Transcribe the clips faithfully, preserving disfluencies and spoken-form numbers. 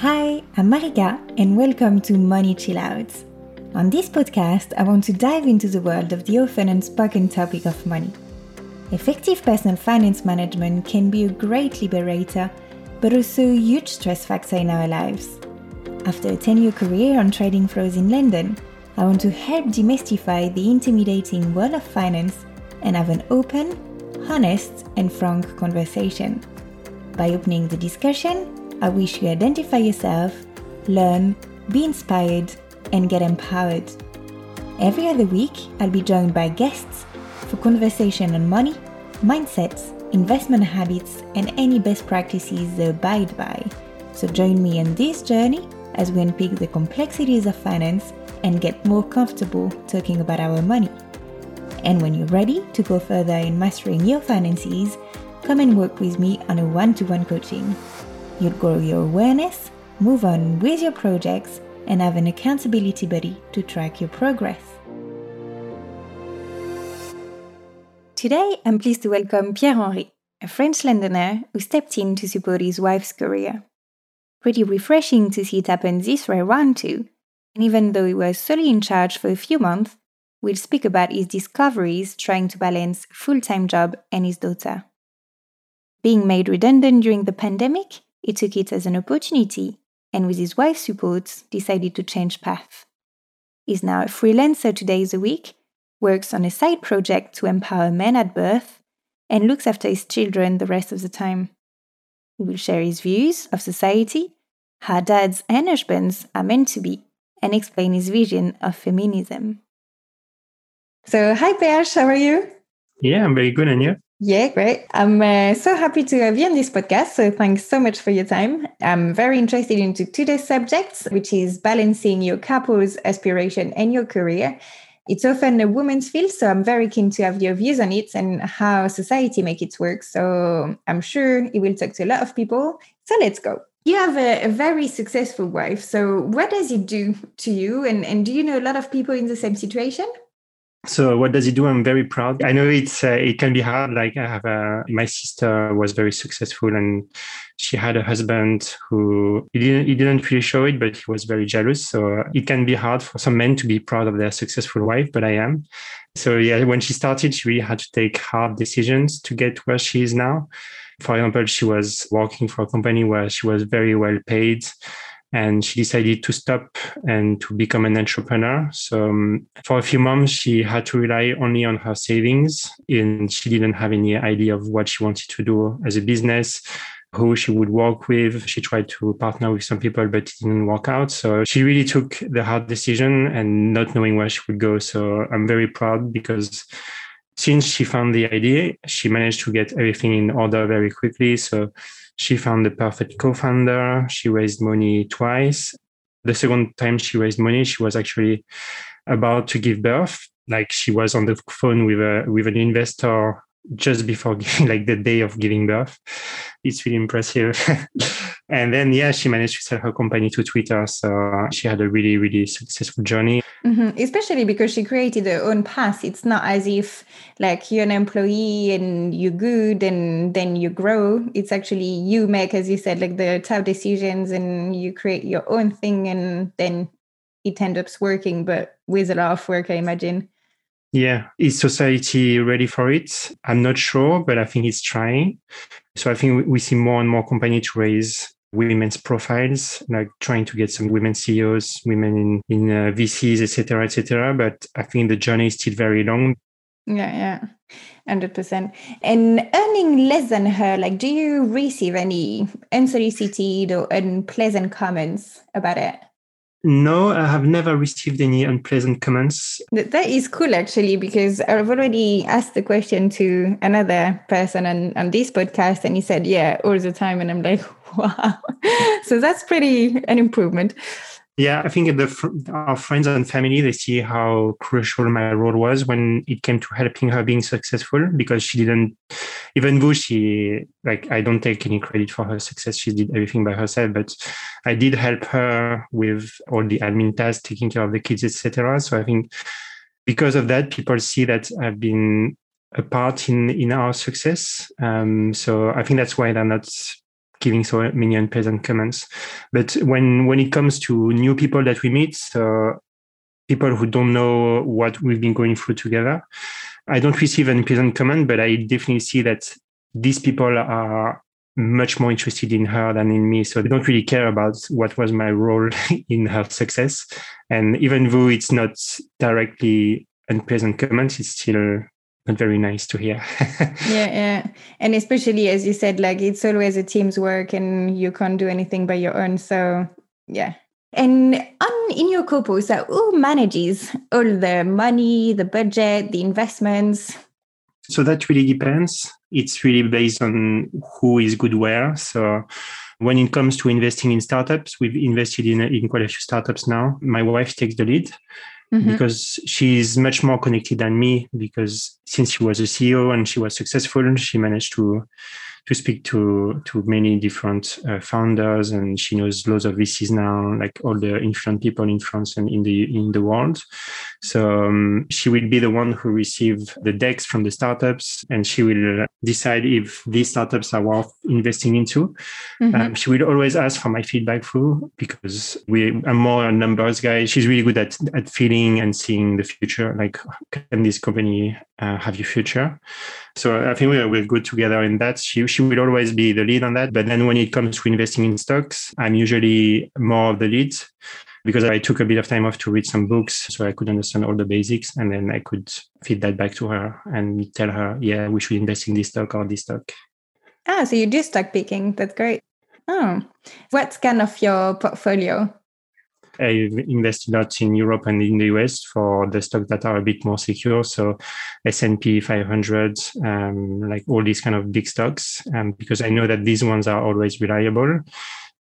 Hi, I'm Marika and welcome to Money Chillouts. On this podcast, I want to dive into the world of the often unspoken topic of money. Effective personal finance management can be a great liberator, but also a huge stress factor in our lives. After a ten-year career on trading floors in London, I want to help demystify the intimidating world of finance and have an open, honest, and frank conversation. By opening the discussion, I wish you identify yourself, learn, be inspired, and get empowered. Every other week, I'll be joined by guests for conversation on money, mindsets, investment habits, and any best practices they abide by. So join me on this journey as we unpick the complexities of finance and get more comfortable talking about our money. And when you're ready to go further in mastering your finances, come and work with me on a one-to-one coaching. You'll grow your awareness, move on with your projects, and have an accountability buddy to track your progress. Today, I'm pleased to welcome Pierre-Henri, a French Londoner who stepped in to support his wife's career. Pretty refreshing to see it happen this way round too, and even though he was solely in charge for a few months, we'll speak about his discoveries trying to balance a full-time job and his daughter. Being made redundant during the pandemic, he took it as an opportunity and with his wife's support, decided to change path. He's now a freelancer two days a week, works on a side project to empower men at birth, and looks after his children the rest of the time. He will share his views of society, how dads and husbands are meant to be, and explain his vision of feminism. So, hi Pierre, how are you? Yeah, I'm very good, and you? Yeah, great. I'm uh, so happy to have you on this podcast. So thanks so much for your time. I'm very interested into today's subject, which is balancing your couple's aspiration and your career. It's often a woman's field, so I'm very keen to have your views on it and how society makes it work. So I'm sure it will talk to a lot of people. So let's go. You have a, a very successful wife. So what does it do to you? And, and do you know a lot of people in the same situation? So what does it do? I'm very proud. I know it's uh, it can be hard. Like I have a, my sister was very successful and she had a husband who he didn't he didn't really show it, but he was very jealous. So it can be hard for some men to be proud of their successful wife, but I am. So yeah, when she started, she really had to take hard decisions to get where she is now. For example, she was working for a company where she was very well paid. And she decided to stop and to become an entrepreneur. So um, for a few months, she had to rely only on her savings. And she didn't have any idea of what she wanted to do as a business, who she would work with. She tried to partner with some people, but it didn't work out. So she really took the hard decision and not knowing where she would go. So I'm very proud because since she found the idea, she managed to get everything in order very quickly. So she found the perfect co-founder. She raised money twice. The second time she raised money, she was actually about to give birth. Like she was on the phone with a with an investor just before giving, like the day of giving birth. It's really impressive. And then, yeah, she managed to sell her company to Twitter. So she had a really, really successful journey. Mm-hmm. Especially because she created her own path. It's not as if like you're an employee and you're good and then you grow. It's actually you make, as you said, like the tough decisions and you create your own thing and then it ends up working, but with a lot of work, I imagine. Yeah. Is society ready for it? I'm not sure, but I think it's trying. So I think we see more and more companies to raise women's profiles, like trying to get some women C E Os, women in, in uh, V Cs, et cetera, et cetera. But I think the journey is still very long. Yeah, yeah, one hundred percent. And earning less than her, like, do you receive any unsolicited or unpleasant comments about it? No, I have never received any unpleasant comments. That is cool, actually, because I've already asked the question to another person on, on this podcast, and he said, yeah, all the time. And I'm like, wow. So that's pretty an improvement. Yeah, I think the, our friends and family, they see how crucial my role was when it came to helping her being successful, because she didn't, even though she, like, I don't take any credit for her success. She did everything by herself, but I did help her with all the admin tasks, taking care of the kids, et cetera. So I think because of that, people see that I've been a part in, in our success. Um, so I think that's why they're not giving so many unpleasant comments. But when when it comes to new people that we meet, uh, people who don't know what we've been going through together, I don't receive unpleasant comment, but I definitely see that these people are much more interested in her than in me. So they don't really care about what was my role in her success. And even though it's not directly unpleasant comments, it's still not very nice to hear. yeah, yeah. And especially, as you said, like it's always a team's work and you can't do anything by your own. So yeah. And on in your corpus, so who manages all the money, the budget, the investments? So that really depends. It's really based on who is good where. So when it comes to investing in startups, we've invested in, in quite a few startups now. My wife takes the lead mm-hmm. because she's much more connected than me, because since she was a C E O and she was successful, she managed to to speak to, to many different uh, founders, and she knows loads of V Cs now, like all the influential people in France and in the in the world. So um, she will be the one who receives the decks from the startups, and she will decide if these startups are worth investing into. Mm-hmm. Um, she will always ask for my feedback through, because we are more a numbers guy. She's really good at, at feeling and seeing the future, like can this company uh, have your future? So I think we're, we're good together in that. She she will always be the lead on that. But then when it comes to investing in stocks, I'm usually more of the lead, because I took a bit of time off to read some books so I could understand all the basics. And then I could feed that back to her and tell her, yeah, we should invest in this stock or this stock. Ah, so you do stock picking. That's great. Oh, what kind of your portfolio? I've invested a lot in Europe and in the U S for the stocks that are a bit more secure. So S and P five hundred, um, like all these kind of big stocks, um, because I know that these ones are always reliable.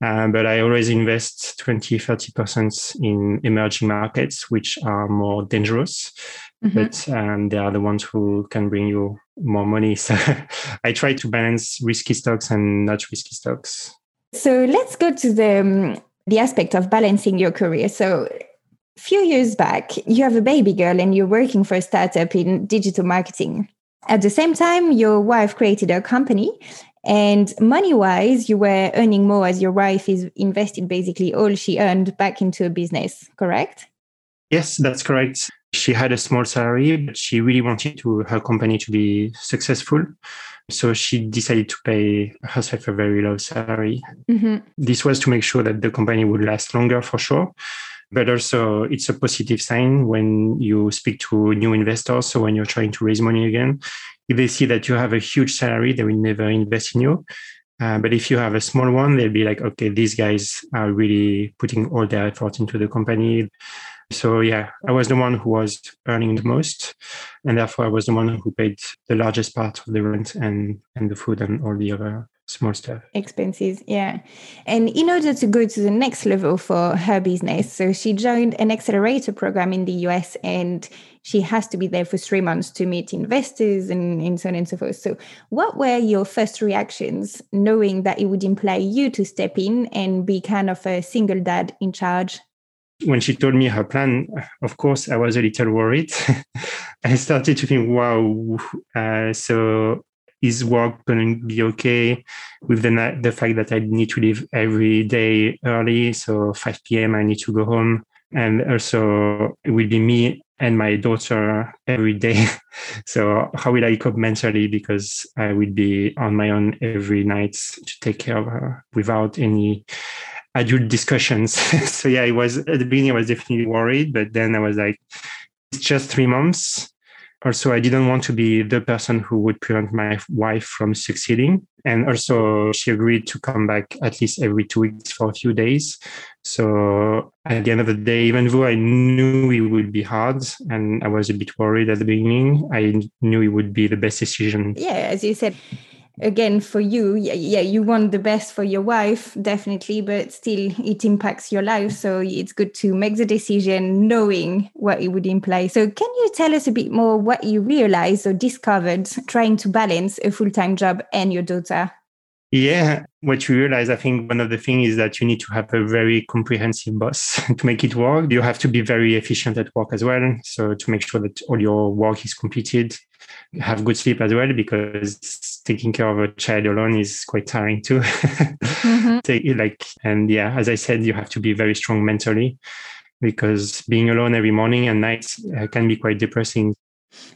Uh, but I always invest twenty, thirty percent in emerging markets, which are more dangerous, mm-hmm. but um, they are the ones who can bring you more money. So I try to balance risky stocks and not risky stocks. So let's go to the... Um... the aspect of balancing your career. So a few years back, you have a baby girl and you're working for a startup in digital marketing. At the same time, your wife created a company, and money-wise, you were earning more as your wife is invested basically all she earned back into a business, correct? Yes, that's correct. She had a small salary, but she really wanted to, her company to be successful. So she decided to pay herself a very low salary. Mm-hmm. This was to make sure that the company would last longer, for sure. But also, it's a positive sign when you speak to new investors. So when you're trying to raise money again, if they see that you have a huge salary, they will never invest in you. Uh, but if you have a small one, they'll be like, okay, these guys are really putting all their effort into the company. So yeah, I was the one who was earning the most, and therefore I was the one who paid the largest part of the rent and, and the food and all the other small stuff. Expenses, yeah. And in order to go to the next level for her business, so she joined an accelerator program in the U S, and she has to be there for three months to meet investors and, and so on and so forth. So what were your first reactions, knowing that it would imply you to step in and be kind of a single dad in charge? When she told me her plan, of course, I was a little worried. I started to think, wow, uh, so is work going to be okay with the, the fact that I need to leave every day early? So five p.m. I need to go home. And also it will be me and my daughter every day. So how will I cope mentally? Because I will be on my own every night to take care of her without any adult discussions. So yeah, it was at the beginning, I was definitely worried, but then I was like, it's just three months. Also, I didn't want to be the person who would prevent my wife from succeeding. And also she agreed to come back at least every two weeks for a few days. So at the end of the day, even though I knew it would be hard and I was a bit worried at the beginning, I knew it would be the best decision. Yeah, as you said, again, for you, yeah, yeah, you want the best for your wife, definitely, but still it impacts your life. So it's good to make the decision knowing what it would imply. So can you tell us a bit more what you realized or discovered trying to balance a full-time job and your daughter? Yeah, what you realize, I think one of the things is that you need to have a very comprehensive boss to make it work. You have to be very efficient at work as well. So to make sure that all your work is completed, have good sleep as well, because taking care of a child alone is quite tiring too. mm-hmm. Take it like, and yeah, as I said, you have to be very strong mentally, because being alone every morning and night uh, can be quite depressing.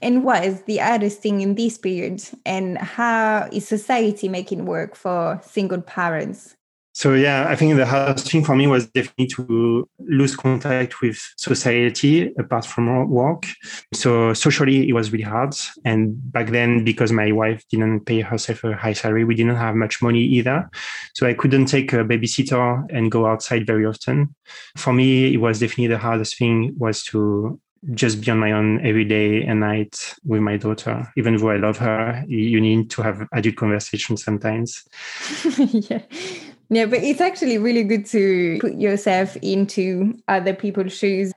And what is the hardest thing in these periods? And how is society making work for single parents? So yeah, I think the hardest thing for me was definitely to lose contact with society apart from work. So socially, it was really hard. And back then, because my wife didn't pay herself a high salary, we didn't have much money either. So I couldn't take a babysitter and go outside very often. For me, it was definitely the hardest thing was to just be on my own every day and night with my daughter. Even though I love her, you need to have adult conversations sometimes. yeah. Yeah, but it's actually really good to put yourself into other people's shoes.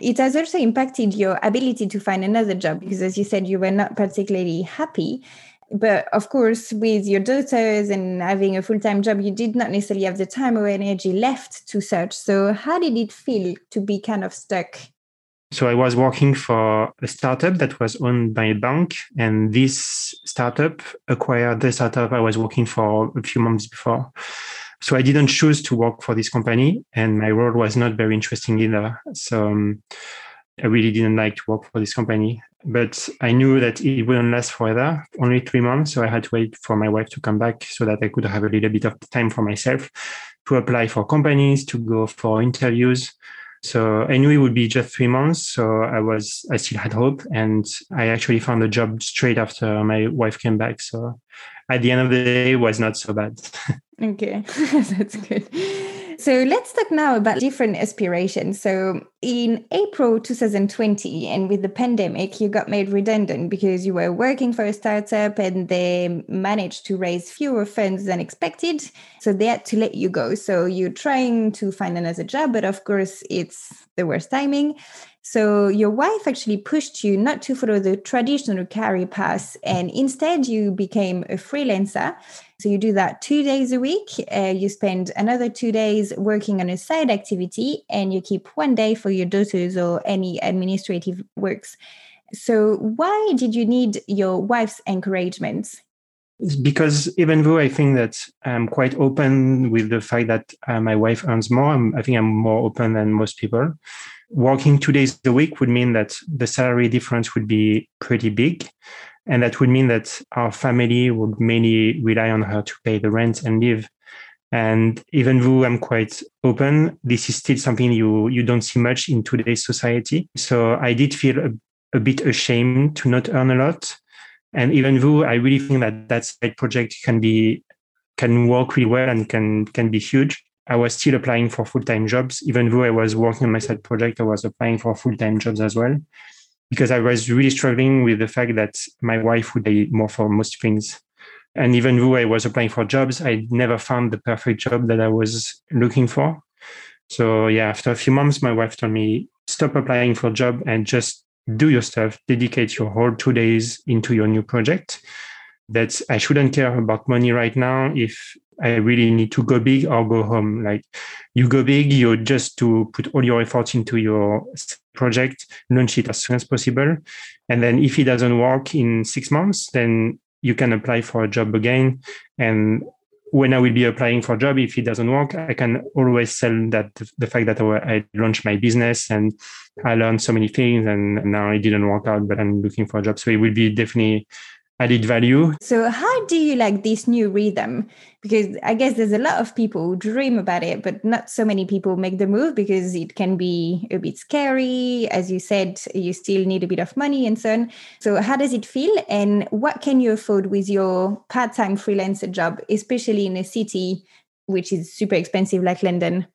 It has also impacted your ability to find another job because, as you said, you were not particularly happy. But of course, with your daughters and having a full-time job, you did not necessarily have the time or energy left to search. So how did it feel to be kind of stuck? So I was working for a startup that was owned by a bank, and this startup acquired the startup I was working for a few months before. So I didn't choose to work for this company, and my role was not very interesting either. So um, I really didn't like to work for this company. But I knew that it wouldn't last forever, only three months. So I had to wait for my wife to come back so that I could have a little bit of time for myself to apply for companies, to go for interviews. So I knew it would be just three months. So I was, I still had hope. And I actually found a job straight after my wife came back. So at the end of the day, it was not so bad. Okay, that's good. So let's talk now about different aspirations. So in April twenty twenty, and with the pandemic, you got made redundant because you were working for a startup and they managed to raise fewer funds than expected. So they had to let you go. So you're trying to find another job, but of course, it's the worst timing. So your wife actually pushed you not to follow the traditional career path, and instead you became a freelancer. So you do that two days a week. Uh, you spend another two days working on a side activity, and you keep one day for your daughters or any administrative works. So why did you need your wife's encouragement? Because even though I think that I'm quite open with the fact that uh, my wife earns more, I'm, I think I'm more open than most people. Working two days a week would mean that the salary difference would be pretty big. And that would mean that our family would mainly rely on her to pay the rent and live. And even though I'm quite open, this is still something you, you don't see much in today's society. So I did feel a, a bit ashamed to not earn a lot. And even though I really think that that side project can be can work really well and can can be huge, I was still applying for full-time jobs. Even though I was working on my side project, I was applying for full-time jobs as well, because I was really struggling with the fact that my wife would pay more for most things. And even though I was applying for jobs, I never found the perfect job that I was looking for. So yeah, after a few months, my wife told me, stop applying for a job and just do your stuff, dedicate your whole two days into your new project. That I shouldn't care about money right now if I really need to go big or go home. Like, you go big, you just to put all your effort into your project, launch it as soon as possible. And then if it doesn't work in six months, then you can apply for a job again. And when I will be applying for a job, if it doesn't work, I can always sell that the fact that I launched my business and I learned so many things and now it didn't work out, but I'm looking for a job. So it will be definitely added value. So how do you like this new rhythm? Because I guess there's a lot of people who dream about it, but not so many people make the move because it can be a bit scary. As you said, you still need a bit of money and so on. So how does it feel? And what can you afford with your part-time freelancer job, especially in a city which is super expensive like London?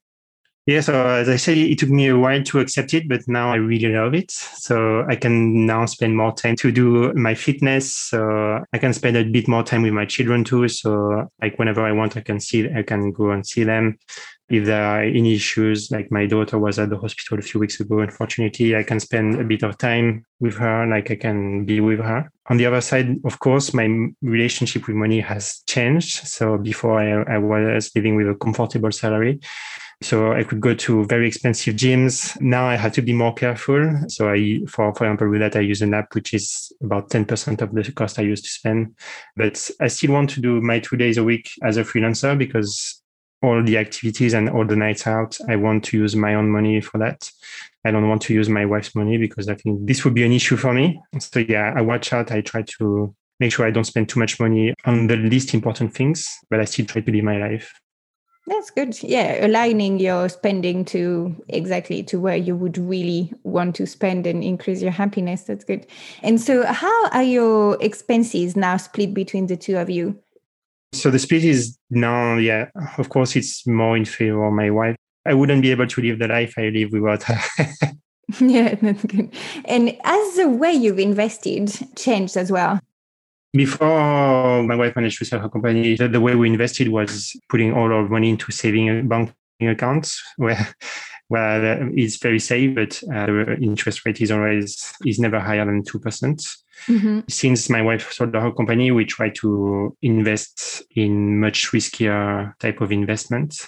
Yeah, so as I said, it took me a while to accept it, but now I really love it. So I can now spend more time to do my fitness. So I can spend a bit more time with my children too. So like whenever I want, I can see, I can go and see them. If there are any issues, like my daughter was at the hospital a few weeks ago, unfortunately, I can spend a bit of time with her, like I can be with her. On the other side, of course, my relationship with money has changed. So before I, I was living with a comfortable salary. So I could go to very expensive gyms. Now I have to be more careful. So I, for, for example, with that, I use an app, which is about ten percent of the cost I used to spend. But I still want to do my two days a week as a freelancer because all the activities and all the nights out, I want to use my own money for that. I don't want to use my wife's money because I think this would be an issue for me. So yeah, I watch out. I try to make sure I don't spend too much money on the least important things, but I still try to live my life. That's good. Yeah, aligning your spending to exactly to where you would really want to spend and increase your happiness. That's good. And so how are your expenses now split between the two of you? So the split is now, yeah, of course, it's more in favor of my wife. I wouldn't be able to live the life I live without her. Yeah, that's good. And as the way you've invested changed as well? Before my wife managed to sell her company, the way we invested was putting all our money into saving bank accounts where, where it's very safe, but uh, the interest rate is always is never higher than two percent. Mm-hmm. Since my wife sold her company, we try to invest in much riskier type of investment.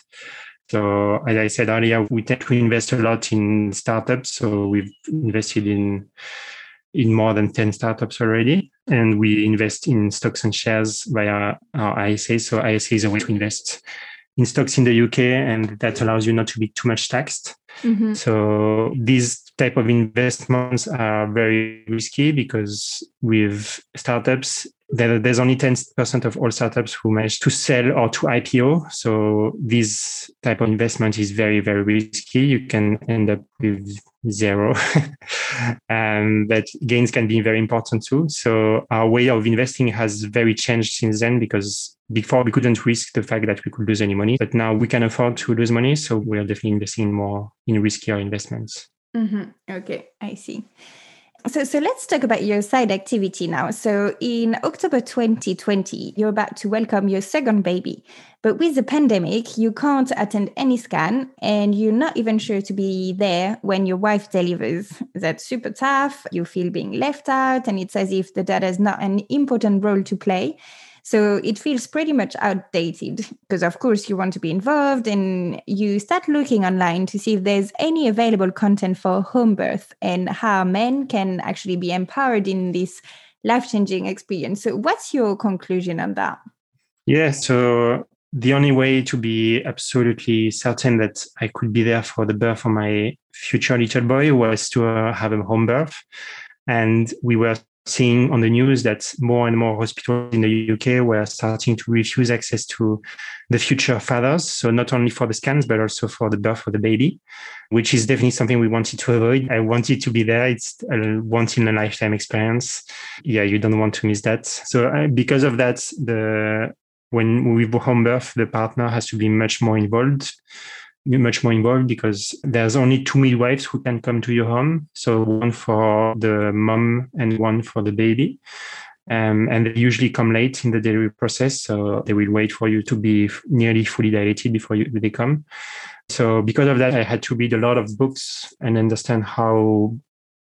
So as I said earlier, we tend to invest a lot in startups. So we've invested in in more than ten startups already. And we invest in stocks and shares via our I S A. So I S A is a way to invest in stocks in the U K, and that allows you not to be too much taxed. Mm-hmm. So these type of investments are very risky because with startups, there's only ten percent of all startups who manage to sell or to I P O. So this type of investment is very, very risky. You can end up with zero. um, but gains can be very important too. So our way of investing has very changed since then because before we couldn't risk the fact that we could lose any money, but now we can afford to lose money. So we are definitely investing more in riskier investments. Mm-hmm. Okay, I see. So, so let's talk about your side activity now. So in October twenty twenty, you're about to welcome your second baby. But with the pandemic, you can't attend any scan and you're not even sure to be there when your wife delivers. That's super tough. You feel being left out and it's as if the data is not an important role to play. So it feels pretty much outdated because, of course, you want to be involved and you start looking online to see if there's any available content for home birth and how men can actually be empowered in this life-changing experience. So what's your conclusion on that? Yeah, so the only way to be absolutely certain that I could be there for the birth of my future little boy was to uh, have a home birth. And we were seeing on the news that more and more hospitals in the U K were starting to refuse access to the future fathers. So not only for the scans, but also for the birth of the baby, which is definitely something we wanted to avoid. I wanted to be there. It's a once in a lifetime experience. Yeah, you don't want to miss that. So uh, because of that, the when we home birth, the partner has to be much more involved. much more involved because there's only two midwives who can come to your home. So one for the mom and one for the baby. Um, and they usually come late in the delivery process. So they will wait for you to be nearly fully dilated before you, they come. So because of that, I had to read a lot of books and understand how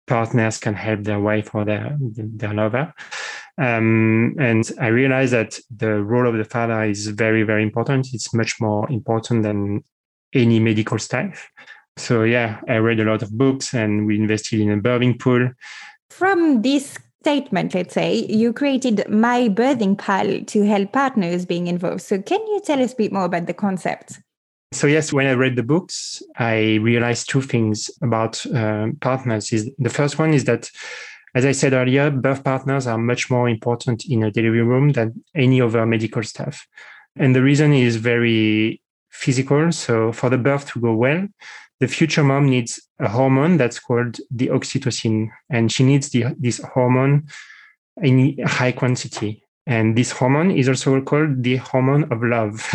partners can help their wife or their, their lover. Um, and I realized that the role of the father is very, very important. It's much more important than any medical staff. So yeah, I read a lot of books and we invested in a birthing pool. From this statement, let's say, you created My Birthing Pal to help partners being involved. So can you tell us a bit more about the concept? So yes, when I read the books, I realized two things about uh, partners. Is the first one is that, as I said earlier, birth partners are much more important in a delivery room than any other medical staff. And the reason is very physical. So for the birth to go well, the future mom needs a hormone that's called the oxytocin. And she needs the, this hormone in high quantity. And this hormone is also called the hormone of love.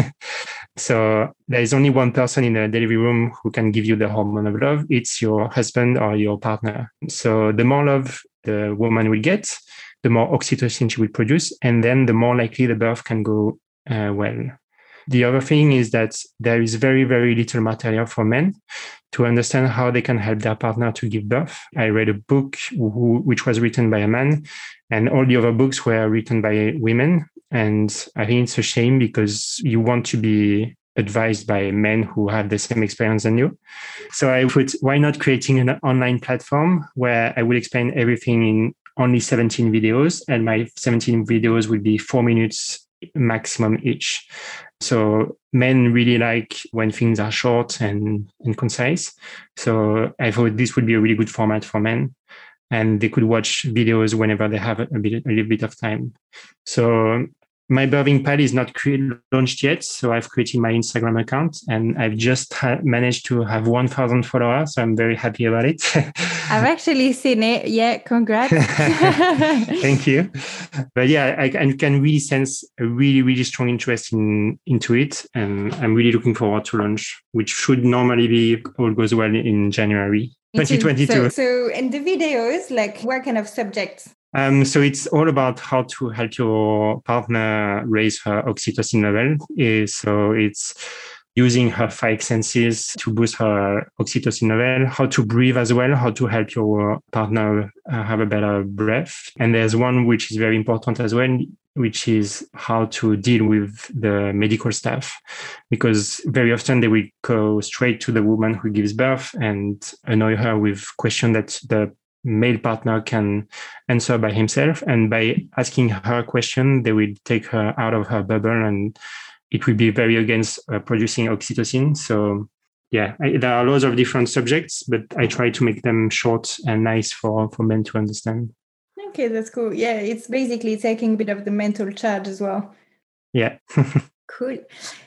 So there is only one person in the delivery room who can give you the hormone of love. It's your husband or your partner. So the more love the woman will get, the more oxytocin she will produce. And then the more likely the birth can go uh, well. The other thing is that there is very, very little material for men to understand how they can help their partner to give birth. I read a book who, which was written by a man, and all the other books were written by women. And I think it's a shame because you want to be advised by men who have the same experience than you. So I put, why not creating an online platform where I would explain everything in only seventeen videos, and my seventeen videos would be four minutes maximum each. So men really like when things are short and, and concise. So I thought this would be a really good format for men, and they could watch videos whenever they have a, a, bit, a little bit of time. So My Birthing Pal is not cre- launched yet. So I've created my Instagram account, and I've just ha- managed to have one thousand followers. So I'm very happy about it. I've actually seen it. Yeah, congrats. Thank you. But yeah, I, I can really sense a really, really strong interest in into it. And I'm really looking forward to launch, which should normally be, all goes well, in January twenty twenty-two. So, so in the videos, like what kind of subjects? Um, so it's all about how to help your partner raise her oxytocin level. So it's using her five senses to boost her oxytocin level, how to breathe as well, how to help your partner have a better breath. And there's one which is very important as well, which is how to deal with the medical staff, because very often they will go straight to the woman who gives birth and annoy her with questions that the male partner can answer by himself, and by asking her a question they will take her out of her bubble, and it will be very against uh, producing oxytocin. So yeah, I, there are lots of different subjects, but I try to make them short and nice for for men to understand. Okay, that's cool. Yeah, it's basically taking a bit of the mental charge as well. Yeah. Cool.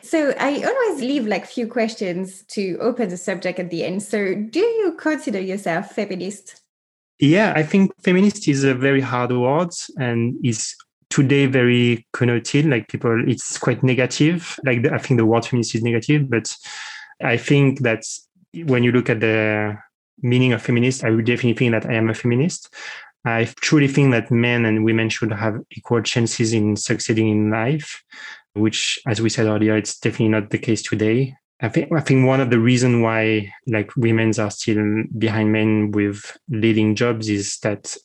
So I always leave like few questions to open the subject at the end. So do you consider yourself feminist? Yeah, I think feminist is a very hard word and is today very connoted. Like people, it's quite negative. Like the, I think the word feminist is negative, but I think that when you look at the meaning of feminist, I would definitely think that I am a feminist. I truly think that men and women should have equal chances in succeeding in life, which, as we said earlier, it's definitely not the case today. I think I think one of the reasons why like women are still behind men with leading jobs is that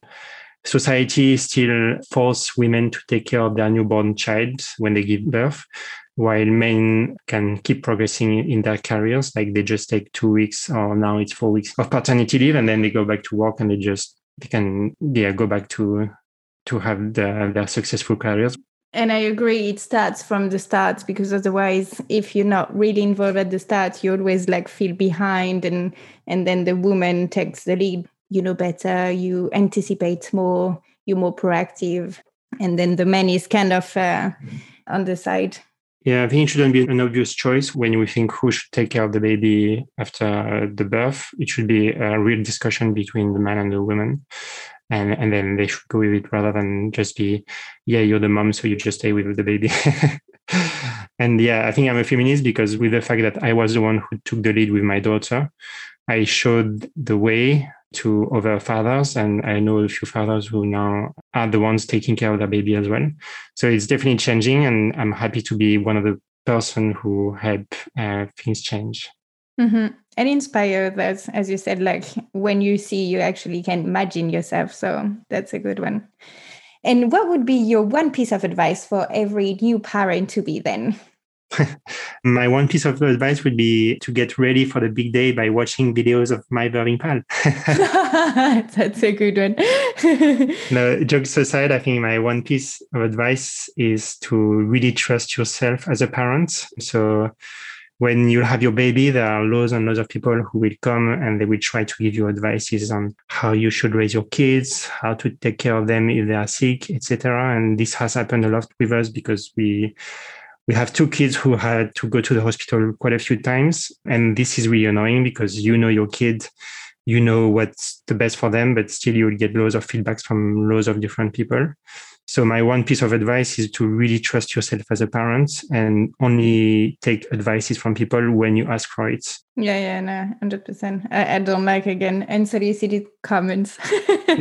society still forces women to take care of their newborn child when they give birth, while men can keep progressing in their careers. Like they just take two weeks or now it's four weeks of paternity leave, and then they go back to work and they just they can yeah go back to to have the, their successful careers. And I agree, it starts from the start, because otherwise, if you're not really involved at the start, you always like feel behind, and and then the woman takes the lead. You know better, you anticipate more, you're more proactive, and then the man is kind of uh, on the side. Yeah, I think it shouldn't be an obvious choice when we think who should take care of the baby after the birth. It should be a real discussion between the man and the woman. And and then they should go with it rather than just be, yeah, you're the mom, so you just stay with the baby. And yeah, I think I'm a feminist because with the fact that I was the one who took the lead with my daughter, I showed the way to other fathers. And I know a few fathers who now are the ones taking care of their baby as well. So it's definitely changing. And I'm happy to be one of the person who help uh, things change. Mm-hmm. And inspire others, as you said, like when you see, you actually can imagine yourself. So that's a good one. And what would be your one piece of advice for every new parent to be then? My one piece of advice would be to get ready for the big day by watching videos of My Birthing Pal. That's a good one. No, jokes aside, I think my one piece of advice is to really trust yourself as a parent. So when you have your baby, there are loads and loads of people who will come and they will try to give you advices on how you should raise your kids, how to take care of them if they are sick, et cetera. And this has happened a lot with us because we we have two kids who had to go to the hospital quite a few times. And this is really annoying because you know your kid, you know what's the best for them, but still you will get loads of feedbacks from loads of different people. So my one piece of advice is to really trust yourself as a parent and only take advices from people when you ask for it. Yeah, yeah, no, one hundred percent. I, I don't like, again, unsolicited comments.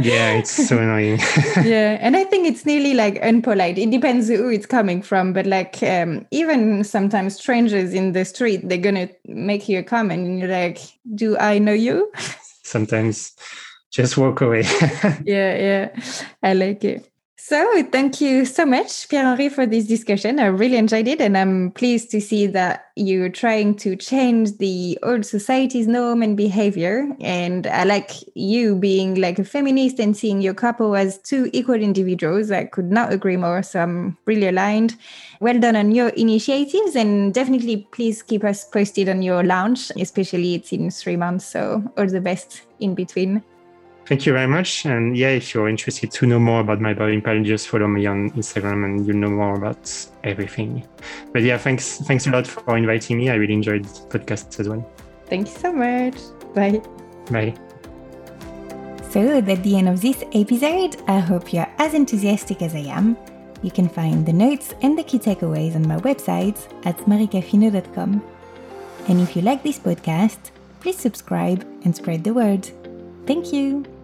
Yeah, it's so annoying. Yeah, and I think it's nearly like unpolite. It depends who it's coming from. But like um, even sometimes strangers in the street, they're going to make you a comment and you're like, do I know you? Sometimes just walk away. Yeah, yeah, I like it. So thank you so much, Pierre-Henri, for this discussion. I really enjoyed it, and I'm pleased to see that you're trying to change the old society's norm and behavior. And I like you being like a feminist and seeing your couple as two equal individuals. I could not agree more, so I'm really aligned. Well done on your initiatives, and definitely please keep us posted on your launch, especially it's in three months, so all the best in between. Thank you very much. And yeah, if you're interested to know more about My Birthing Pal, just follow me on Instagram and you'll know more about everything. But yeah, thanks thanks a lot for inviting me. I really enjoyed the podcast as well. Thank you so much. Bye. Bye. So that's the end of this episode. I hope you're as enthusiastic as I am. You can find the notes and the key takeaways on my website at marica fineau dot com. And if you like this podcast, please subscribe and spread the word. Thank you.